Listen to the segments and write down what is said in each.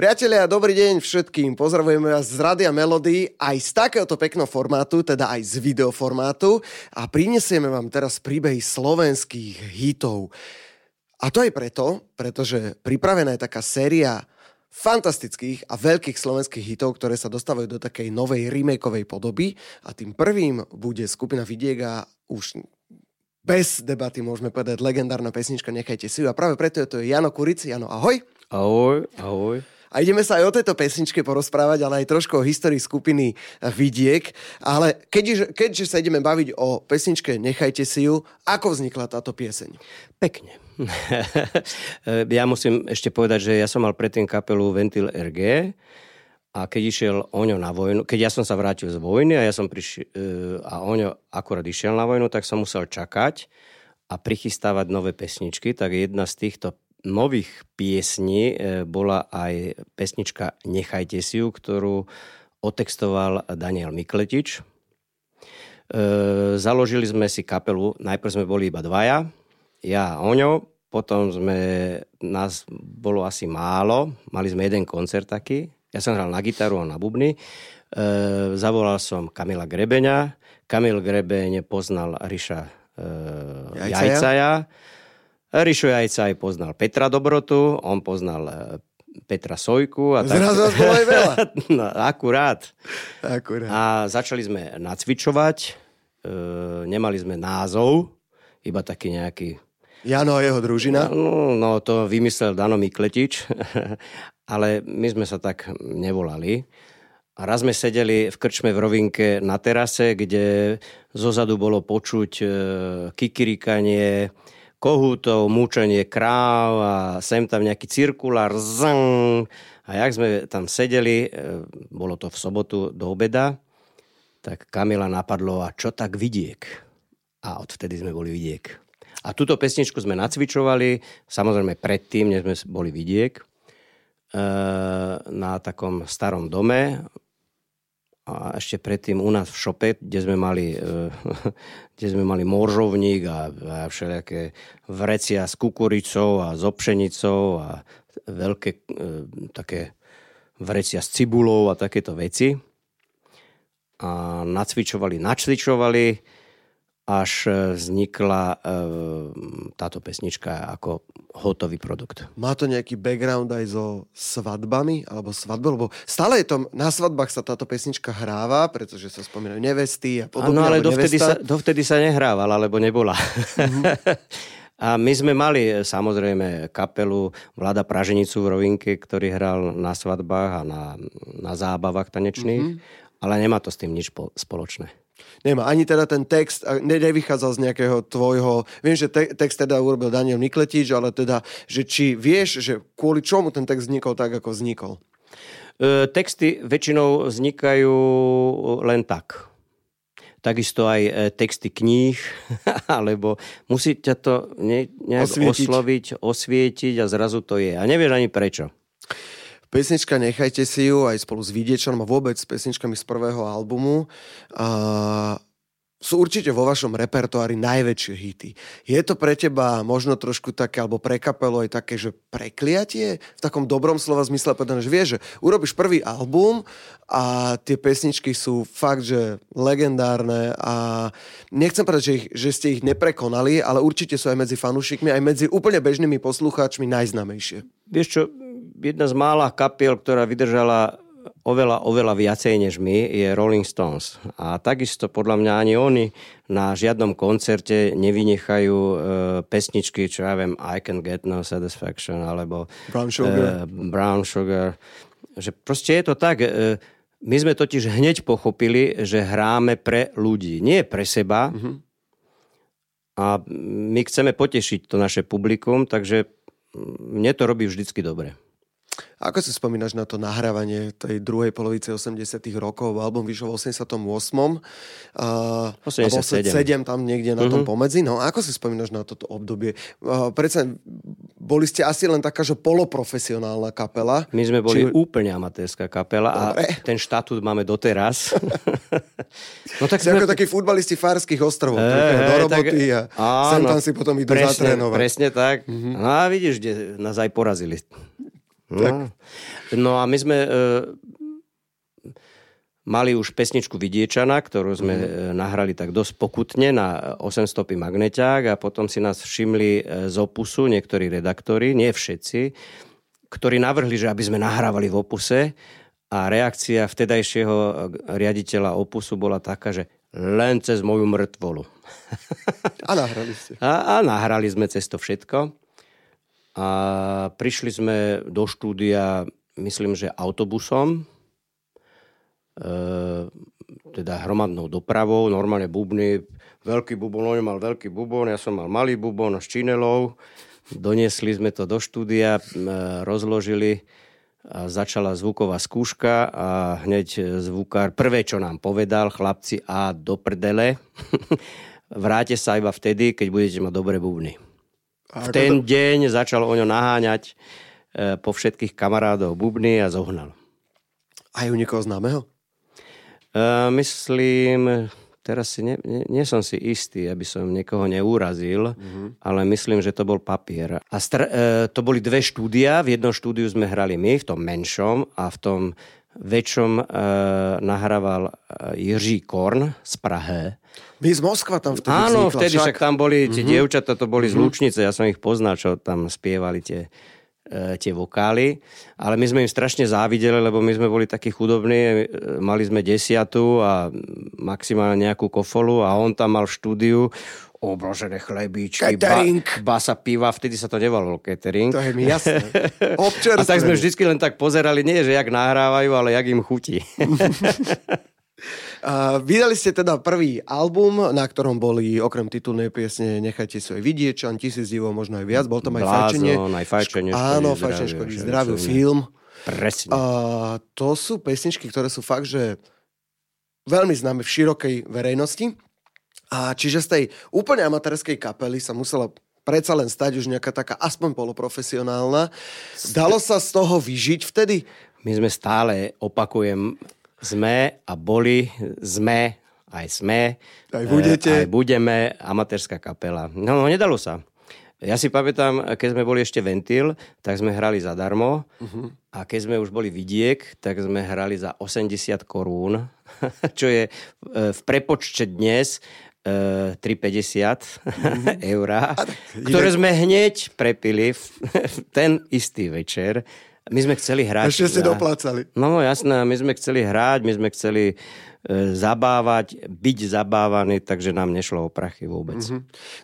Priatelia, dobrý deň všetkým. Pozdravujeme vás z Rádia Melody aj z takéhoto pekného formátu, teda aj z videoformátu a prinesieme vám teraz príbehy slovenských hitov. A to aj preto, pretože pripravená je taká séria fantastických a veľkých slovenských hitov, ktoré sa dostávajú do takej novej remakeovej podoby a tým prvým bude skupina Vidiek a už bez debaty môžeme povedať legendárna pesnička Nechajte si ju a práve preto je to Janko Kuric. Jano, ahoj. Ahoj, ahoj. A ideme sa aj o tejto pesničke porozprávať, ale aj trošku o histórii skupiny Vidiek. Ale keďže sa ideme baviť o pesničke Nechajte si ju, ako vznikla táto pieseň? Pekne. Ja musím ešte povedať, že ja som mal predtým kapelu Ventil RG a keď išiel Oňo na vojnu, keď ja som sa vrátil z vojny a ja som a Oňo akurát išiel na vojnu, tak som musel čakať a prichystávať nové pesničky, tak jedna z týchto nových piesní bola aj pesnička Nechajte si ju, ktorú otextoval Daniel Mikletič. Založili sme si kapelu, najprv sme boli iba dvaja, ja a Oňo, potom nás bolo asi málo, mali sme jeden koncert taký, ja som hral na gitaru a na bubny, zavolal som Kamila Grebeňa, Kamil Grebeň poznal Ríša Jajcaja, Ríšu Jajcaj poznal Petra Dobrotu, on poznal Petra Sojku. A tak... Zrazu bolo aj veľa. Akurát. A začali sme nacvičovať, nemali sme názov, iba taký nejaký... Jano a jeho družina? No to vymyslel Dano Mikletič, ale my sme sa tak nevolali. A raz sme sedeli v krčme v Rovinke na terase, kde zozadu bolo počuť kikirikanie, kohútov, múčenie kráv a sem tam nejaký cirkulár. Zang. A jak sme tam sedeli, bolo to v sobotu do obeda, tak Kamila napadlo, a čo tak Vidiek? A odvtedy sme boli Vidiek. A túto pesničku sme nacvičovali, samozrejme predtým, než sme boli Vidiek, na takom starom dome. A ešte predtým u nás v šope, kde sme mali moržovník a všelijaké vrecia s kukuricou a s pšenicou a veľké také vrecia s cibulou a takéto veci. A nacvičovali, až vznikla táto pesnička ako hotový produkt. Má to nejaký background aj so svadbami? Lebo stále je to, na svadbách sa táto pesnička hráva, pretože sa spomínajú nevesty a podobne. Áno, ale dovtedy sa nehrávala, alebo nebola. Mm-hmm. A my sme mali samozrejme kapelu Vlada Praženicu v Rovinke, ktorý hral na svadbách a na zábavách tanečných, ale nemá to s tým nič spoločné. Nemá. Ani teda ten text nevychádzal z nejakého tvojho... Viem, že text teda urobil Daniel Mikletič, ale teda, že či vieš, že kvôli čomu ten text vznikol tak, ako vznikol? Texty väčšinou vznikajú len tak. Takisto aj texty kníh, alebo musí ťa to nejak osvietiť a zrazu to je. A nevieš ani prečo. Pesnička Nechajte si ju aj spolu s Vidiečanom a vôbec s pesničkami z prvého albumu sú určite vo vašom repertoári najväčšie hity. Je to pre teba možno trošku také, alebo pre kapelu aj také, že prekliatie? V takom dobrom slova zmysle povedané, že vieš, že urobíš prvý album a tie pesničky sú fakt, že legendárne a nechcem povedať, že ste ich neprekonali, ale určite sú aj medzi fanúšikmi, aj medzi úplne bežnými poslucháčmi najznámejšie. Vieš čo? Jedna z mála kapiel, ktorá vydržala oveľa viacej než my, je Rolling Stones. A takisto podľa mňa ani oni na žiadnom koncerte nevynechajú pesničky, čo ja viem, I Can Get No Satisfaction, alebo Brown Sugar. Že proste je to tak. My sme totiž hneď pochopili, že hráme pre ľudí, nie pre seba. Mm-hmm. A my chceme potešiť to naše publikum, takže mne to robí vždycky dobre. Ako si spomínaš na to nahrávanie tej druhej polovice 80-tých rokov? Album vyšiel v 88. 87 tam niekde na tom pomedzi. No ako si spomínaš na toto obdobie? Predsa boli ste asi len taká, že poloprofesionálna kapela. My sme boli úplne amatérska kapela. Dobre. A ten štatút máme doteraz. No tak sme... Ako takí futbalisti Farských ostrovov. Do roboty tak... a sem tam si potom idú zatrénovať. Presne tak. Mm-hmm. No a vidíš, kde nás aj porazili. No. No a my sme mali už pesničku Vidiečana, ktorú sme nahrali tak dosť pokutne na 8-stopý magneťák a potom si nás všimli z Opusu niektorí redaktori, nie všetci, ktorí navrhli, že aby sme nahrávali v Opuse a reakcia vtedajšieho riaditeľa Opusu bola taká, že len cez moju mŕtvolu. A nahrali ste. A nahrali sme cez to všetko. A prišli sme do štúdia, myslím, že autobusom, teda hromadnou dopravou, normálne bubny, veľký bubon, on mal veľký bubon, ja som mal malý bubon s činelou. Doniesli sme to do štúdia, rozložili a začala zvuková skúška a hneď zvukár prvé, čo nám povedal, chlapci, a do prdele, vráte sa iba vtedy, keď budete mať dobré bubny. V ten deň začal o ňo naháňať po všetkých kamarádov bubny a zohnal. A je u niekoho známeho? Myslím, teraz si nie som si istý, aby som niekoho neúrazil, ale myslím, že to bol Papier. A to boli dve štúdia, v jednom štúdiu sme hrali my, v tom menšom, a v tom väčšom nahrával Jiří Korn z Prahy. My z Moskva tam vtedy vznikla. Áno, vtedy však tam boli tie dievčatá, to boli z Lučnice, ja som ich poznal, čo tam spievali tie vokály, ale my sme im strašne závideli, lebo my sme boli takí chudobní, mali sme 10 a maximálne nejakú kofolu a on tam mal v štúdiu obložené chlebíčky, basa piva, vtedy sa to nevolalo catering. To je mi jasné. A tak sme vždycky len tak pozerali, nie že jak nahrávajú, ale jak im chutí. Vydali ste teda prvý album, na ktorom boli okrem titulnej piesne Nechajte si ju, Vidiečan, 1000 divov, možno aj viac. Bol tam aj Fajčenie. Aj Fajčenie. Áno, Fajčenie škodí zdraviu, film. Presne. To sú pesničky, ktoré sú fakt, že veľmi známe v širokej verejnosti. A čiže z tej úplne amatérskej kapely sa musela predsa len stať už nejaká taká aspoň poloprofesionálna. Dalo sa z toho vyžiť vtedy? My sme stále, opakujem, sme a boli, sme, aj budeme amatérska kapela. No, nedalo sa. Ja si pamätám, keď sme boli ešte Ventil, tak sme hrali zadarmo a keď sme už boli Vidiek, tak sme hrali za 80 korún, čo je v prepočte dnes 3,50 eurá, ktoré sme hneď prepili v ten istý večer. My sme chceli hrať. Ešte ste doplácali. No jasné, my sme chceli hrať, my sme chceli zabávať, byť zabávaní, takže nám nešlo o prachy vôbec.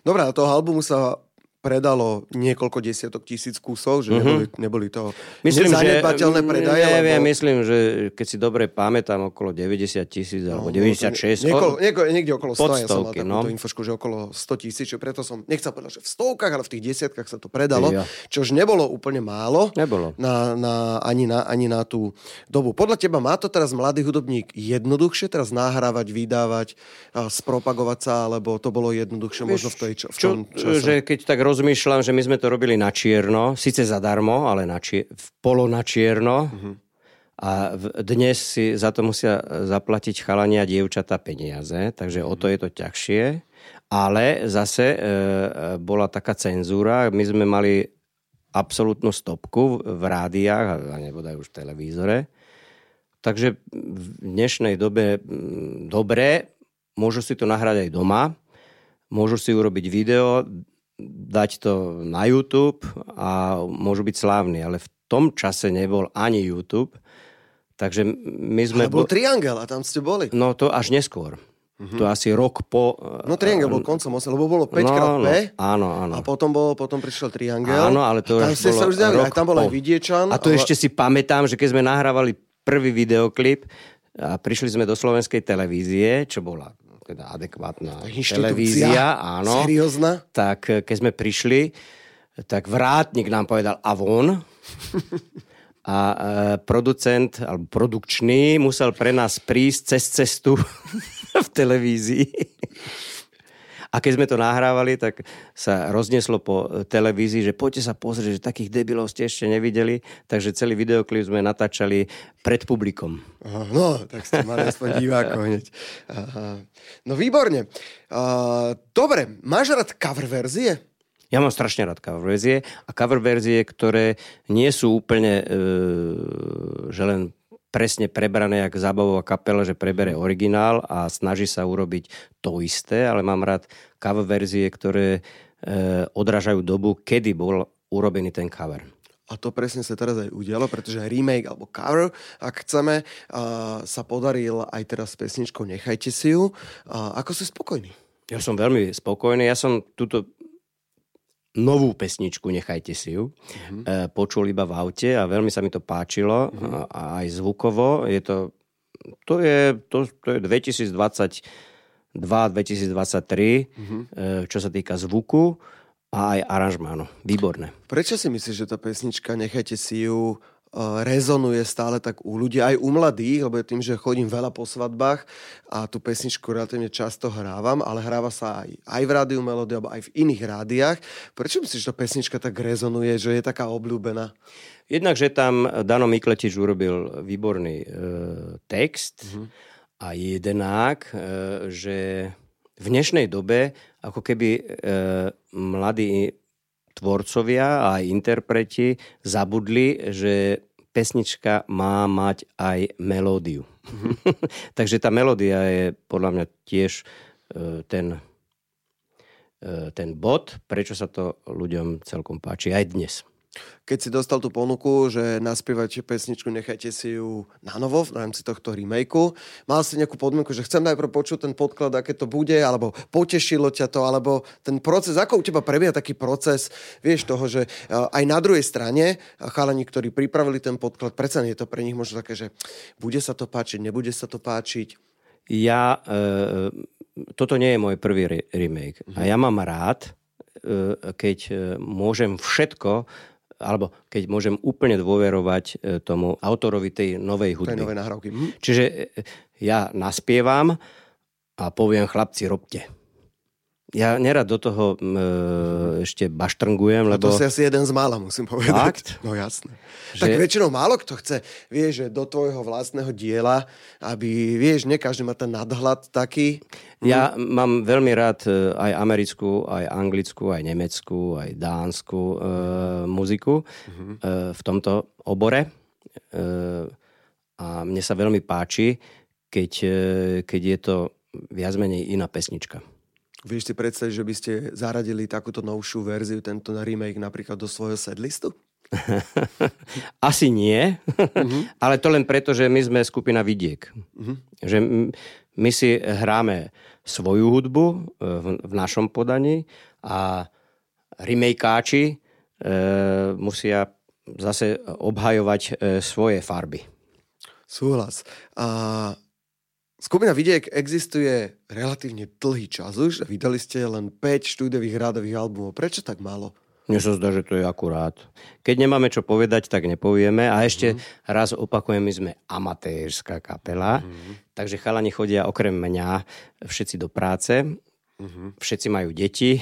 Dobre, a toho albumu sa predalo niekoľko 10 000 kusov, že neboli to nezanedbateľné predaje. Neviem, alebo... myslím, že keď si dobre pamätám, okolo 90 000 alebo 96. Niekde okolo 100, ja som mal takúto infošku, že okolo 100 000, preto som nechcel povedať, že v stovkách, ale v tých 10 000 sa to predalo, čož nebolo úplne málo. Nebolo. Ani na tú dobu. Podľa teba má to teraz mladý hudobník jednoduchšie teraz nahrávať, vydávať, spropagovať sa, alebo to bolo jednoduchšie možno v tej čase? Že keď tak rozmýšľam, že my sme to robili na čierno, síce zadarmo, ale na čierno. A dnes si za to musia zaplatiť chalania a dievčatá peniaze, takže o to je to ťažšie. Ale zase bola taká cenzúra, my sme mali absolútnu stopku v rádiách a nebodaj už v televízore. Takže v dnešnej dobe dobre, môžu si to nahrať aj doma, môžu si urobiť video, dať to na YouTube a môžu byť slávni, ale v tom čase nebol ani YouTube, takže my sme... Ale bol Triangel a tam ste boli. No to až neskôr. To asi rok po... No Triangel bol koncom 8, lebo bolo 5x P. Áno. A potom prišiel Triangel. Áno, ale to tam už bolo už rok. Tam bol aj Vidiečan. A to ešte si pamätám, že keď sme nahrávali prvý videoklip a prišli sme do Slovenskej televízie, čo bola... teda adekvátna televízia, áno. Seriózna? Tak keď sme prišli, tak vrátnik nám povedal Avon a producent, alebo produkčný, musel pre nás prísť cez cestu v televízii. A keď sme to nahrávali, tak sa roznieslo po televízii, že poďte sa pozrieť, že takých debilov ste ešte nevideli, takže celý videoklip sme natáčali pred publikom. No, tak ste mali aspoň divákov hneď. No, výborne. Dobre, máš rád cover verzie? Ja mám strašne rád cover verzie a cover verzie, ktoré nie sú úplne že len presne prebrané jak zábavová kapela, že prebere originál a snaží sa urobiť to isté, ale mám rád cover verzie, ktoré odrážajú dobu, kedy bol urobený ten cover. A to presne sa teraz aj udialo, pretože remake alebo cover, ak chceme, sa podaril aj teraz s pesničkou Nechajte si ju. Ako si spokojný? Ja som veľmi spokojný. Ja som túto novú pesničku Nechajte si ju počul iba v aute a veľmi sa mi to páčilo. A aj zvukovo. Je to je 2022-2023, čo sa týka zvuku. A aj aranžmáno. Výborné. Prečo si myslíš, že tá pesnička Nechajte si ju rezonuje stále tak u ľudí, aj u mladých, lebo tým, že chodím veľa po svadbách a tú pesničku relatívne často hrávam, ale hráva sa aj v rádiu Melody, alebo aj v iných rádiách. Prečo myslíš, že tá pesnička tak rezonuje, že je taká obľúbená? Jednak, že tam Dano Mikletič urobil výborný text a jednák, že v dnešnej dobe ako keby mladí tvorcovia a aj interpreti zabudli, že pesnička má mať aj melódiu. Takže tá melódia je podľa mňa tiež ten bod, prečo sa to ľuďom celkom páči aj dnes. Keď si dostal tú ponuku, že naspievate pesničku Nechajte si ju na novo v rámci tohto remakeu, mal si nejakú podmienku, že chcem najprv počuť ten podklad, aké to bude, alebo potešilo ťa to, alebo ten proces, ako u teba prebieha taký proces, vieš, toho, že aj na druhej strane chalani, ktorí pripravili ten podklad, predsa nie je to pre nich možno také, že bude sa to páčiť, nebude sa to páčiť? Ja, toto nie je môj prvý remake. A ja mám rád, keď môžem všetko, alebo keď môžem úplne dôverovať tomu autorovi tej novej hudby. Tej novej nahrávky. Čiže ja naspievam a poviem chlapci, robte. Ja nerad do toho ešte baštrngujem, lebo... To si asi jeden z mála, musím povedať. Fakt? No jasné. Že... Tak väčšinou málo kto chce, vieš, že do tvojho vlastného diela, aby, vieš, nie každý má ten nadhľad taký. Ja mám veľmi rád aj americkú, aj anglickú, aj nemeckú, aj dánsku muziku v tomto obore. A mne sa veľmi páči, keď je to viac menej iná pesnička. Vieš si predstaviť, že by ste zaradili takúto novšiu verziu, tento remake napríklad do svojho setlistu? Asi nie, ale to len preto, že my sme skupina Vidiek. Že my si hráme svoju hudbu v našom podaní a remakeáči musia zase obhajovať svoje farby. Súhlas. A... Skupina Vidiek existuje relatívne dlhý čas už. Vydali ste len 5 štúdiových rádových albumov. Prečo tak málo? Mne sa zdá, že to je akurát. Keď nemáme čo povedať, tak nepovieme. A ešte raz opakujem, my sme amatérska kapela. Takže chalani chodia okrem mňa všetci do práce. Všetci majú deti.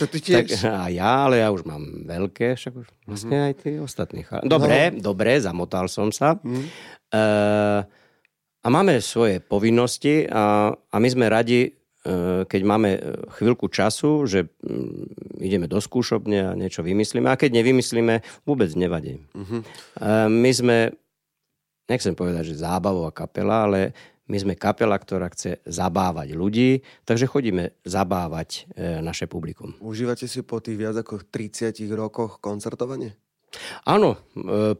To ty tiež. A ja, ale ja už mám veľké, však už vlastne aj tí ostatní chalani. Dobre, zamotal som sa. A máme svoje povinnosti a my sme radi, keď máme chvíľku času, že ideme do skúšobne a niečo vymyslíme. A keď nevymyslíme, vôbec nevadí. My sme, nechcem povedať, že zábavová kapela, ale my sme kapela, ktorá chce zabávať ľudí, takže chodíme zabávať naše publikum. Užívate si po tých viac ako 30 rokoch koncertovanie? Áno,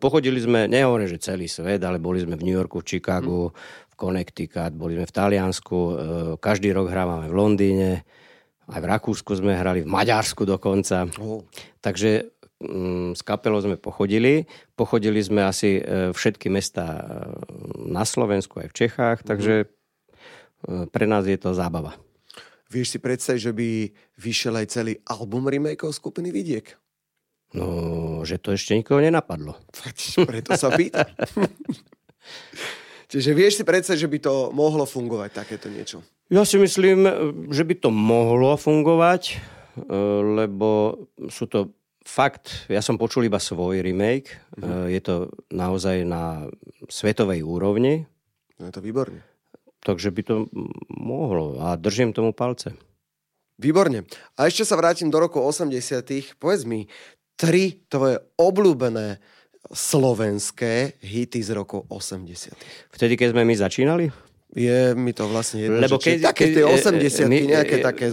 pochodili sme, nehovorím, že celý svet, ale boli sme v New Yorku, v Chicagu, v Connecticut, boli sme v Taliansku, každý rok hrávame v Londýne, aj v Rakúsku sme hrali, v Maďarsku dokonca. Takže s kapelou sme pochodili sme asi všetky mestá na Slovensku aj v Čechách, takže pre nás je to zábava. Vieš si predstaviť, že by vyšiel aj celý album remakeov skupiny Vidiek? No, že to ešte nikoho nenapadlo. Preto sa pýtam. Čiže vieš si predstaviť, že by to mohlo fungovať, takéto niečo? Ja si myslím, že by to mohlo fungovať, lebo sú to fakt, ja som počul iba svoj remake, je to naozaj na svetovej úrovni. No je to výborné. Takže by to mohlo a držím tomu palce. Výborne. A ešte sa vrátim do roku 80. Povedz mi, 3 tvoje obľúbené slovenské hity z roku 80. Vtedy, keď sme my začínali? Je mi to vlastne jedno, lebo keď, také tie 80 nejaké také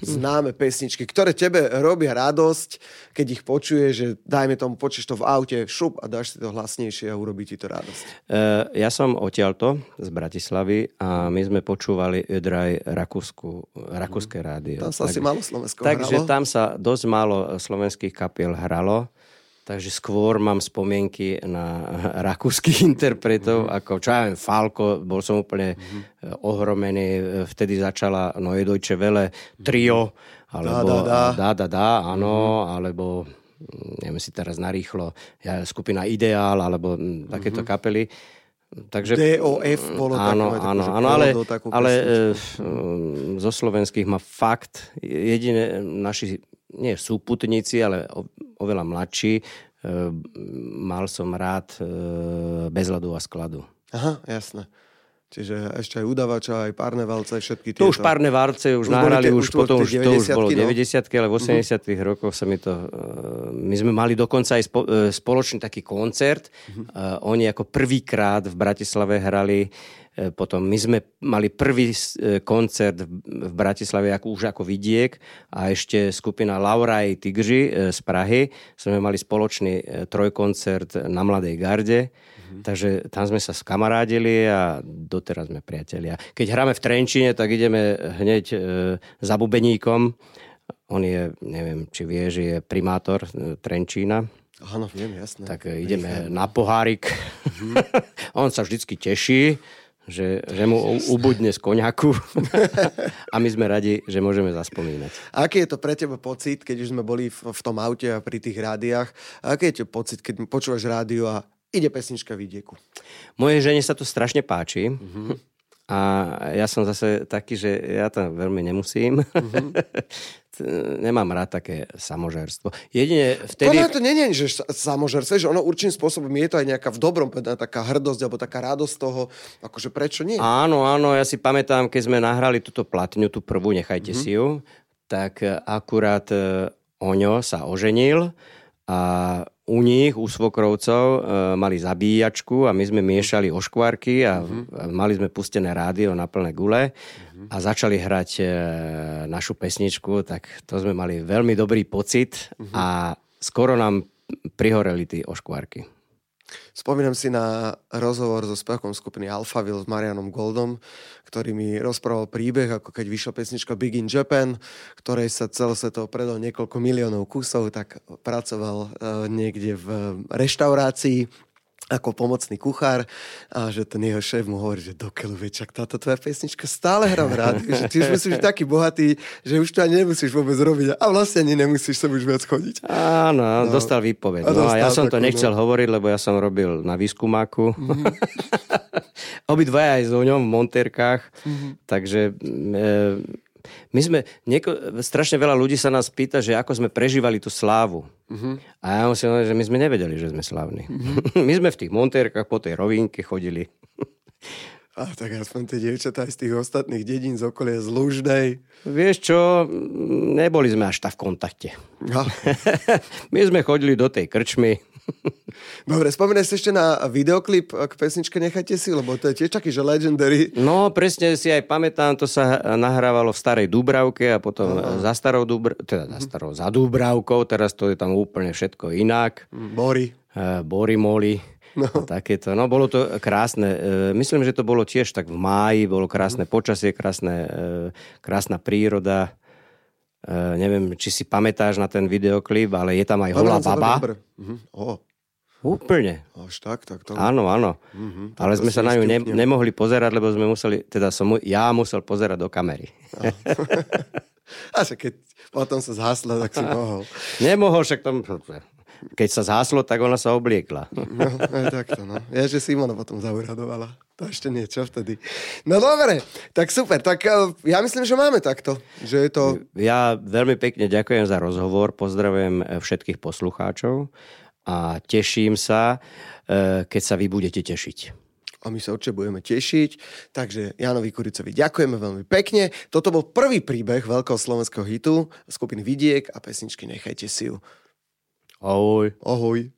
známe pesničky, ktoré tebe robia radosť, keď ich počuješ, že dajme tomu, počuješ to v aute, šup a dáš si to hlasnejšie a urobí ti to radosť. Ja som odtiaľto z Bratislavy a my sme počúvali Ödraj rakúske rádio. Tam sa asi málo slovenského hralo. Takže tam sa dosť málo slovenských kapiel hralo. Takže skôr mám spomienky na rakúskych interpretov, ako čo ja viem, Falko, bol som úplne ohromený, vtedy začala Neue Deutsche Welle, Trio, alebo áno, alebo neviem si teraz narýchlo, skupina Ideál, alebo takéto kapely. Takže DOF bolo takové. Áno, ale zo slovenských má fakt jediné naši, nie sú putníci, ale oveľa mladší, mal som rád Bezľadu a Skladu. Aha, jasné. Čiže ešte aj Udavača, aj Párne Válce, všetky tieto. To už Párne Válce už nahrali, už potom už to už bolo 90-tky, ale v 80-tých rokoch sa mi to... My sme mali dokonca aj spoločný taký koncert. Oni ako prvýkrát v Bratislave hrali. Potom my sme mali prvý koncert v Bratislave už ako Vidiek a ešte skupina Laura i Tigri z Prahy. Sme mali spoločný trojkoncert na Mladej garde. Takže tam sme sa skamarádili a doteraz sme priatelia. Keď hráme v Trenčine, tak ideme hneď za bubeníkom. On je, neviem, či vie, že je primátor Trenčína. Áno, viem, jasné. Tak ideme na pohárik. On sa vždycky teší, že mu ubudne z koňaku a my sme radi, že môžeme zaspomínať. Aký je to pre teba pocit, keď už sme boli v tom aute a pri tých rádiách? Aký je to pocit, keď počúvaš rádio a ide pesnička Vidieku? Mojej žene sa to strašne páči a ja som zase taký, že ja tam veľmi nemusím. Nemám rád také samožerstvo. Jedine vtedy... To nie je, že samožerstvo, že ono určitým spôsobom je to aj nejaká v dobrom, taká hrdosť alebo taká radosť toho, akože prečo nie? Áno, ja si pamätám, keď sme nahrali túto platňu, tú prvú Nechajte si ju, tak akurát Oňo sa oženil a u nich, u svokrovcov, mali zabíjačku a my sme miešali oškvárky a mali sme pustené rádio na plné gule a začali hrať našu pesničku, tak to sme mali veľmi dobrý pocit a skoro nám prihoreli tí oškvárky. Spomínam si na rozhovor so spevákom skupiny Alphaville s Marianom Goldom, ktorý mi rozprával príbeh, ako keď vyšla pesnička Big in Japan, ktorej sa celosvetovo predalo niekoľko miliónov kusov, tak pracoval niekde v reštaurácii ako pomocný kuchár a že ten jeho šéf mu hovorí, že dokeľu viečak, táto tvoja pesnička stále hrám rád, že ty už musíš taký bohatý, že už to ani nemusíš vôbec robiť a vlastne ani nemusíš sa už viac chodiť. Áno, dostal výpoveď. A ja som to nechcel hovoriť, lebo ja som robil na výskumáku. Obidvaja aj s ňom v montérkách, takže... My sme, strašne veľa ľudí sa nás pýta, že ako sme prežívali tú slávu. A ja musím povedať, že my sme nevedeli, že sme slávni. My sme v tých montérkach po tej rovinke chodili. A tak aspoň tie dievčatá z tých ostatných dedín z okolia Zluždej. Vieš čo, neboli sme až tak v kontakte. No. My sme chodili do tej krčmy. Dobre, spomínaj si ešte na videoklip k pesničke Nechajte si, lebo to je tiež taký, že legendary. No, presne si aj pamätám, to sa nahrávalo v starej Dúbravke a potom za starou za Dúbravkou, teraz to je tam úplne všetko inak. Bory Moli. No. Takéto. No, bolo to krásne. Myslím, že to bolo tiež tak v máji, bolo krásne počasie, krásna príroda. Neviem, či si pamätáš na ten videoklip, ale je tam aj holá baba. Úplne. Až tak. To... Áno. Ale sme sa na ňu nemohli pozerať, lebo sme museli, ja musel pozerať do kamery. A keď potom sa zhasla, tak si mohol. Nemohol, však tam... Keď sa zhaslo, tak ona sa obliekla. No, aj takto, no. Ja, že Simona potom zauradovala. To ešte nie, čo vtedy? No dobre, tak super. Tak ja myslím, že máme takto. Že je to... Ja veľmi pekne ďakujem za rozhovor. Pozdravujem všetkých poslucháčov a teším sa, keď sa vy budete tešiť. A my sa určite budeme tešiť. Takže Janovi Kuricovi ďakujeme veľmi pekne. Toto bol prvý príbeh veľkého slovenského hitu skupiny Vidiek a pesničky Nechajte si ju. Ahoj. Ahoj.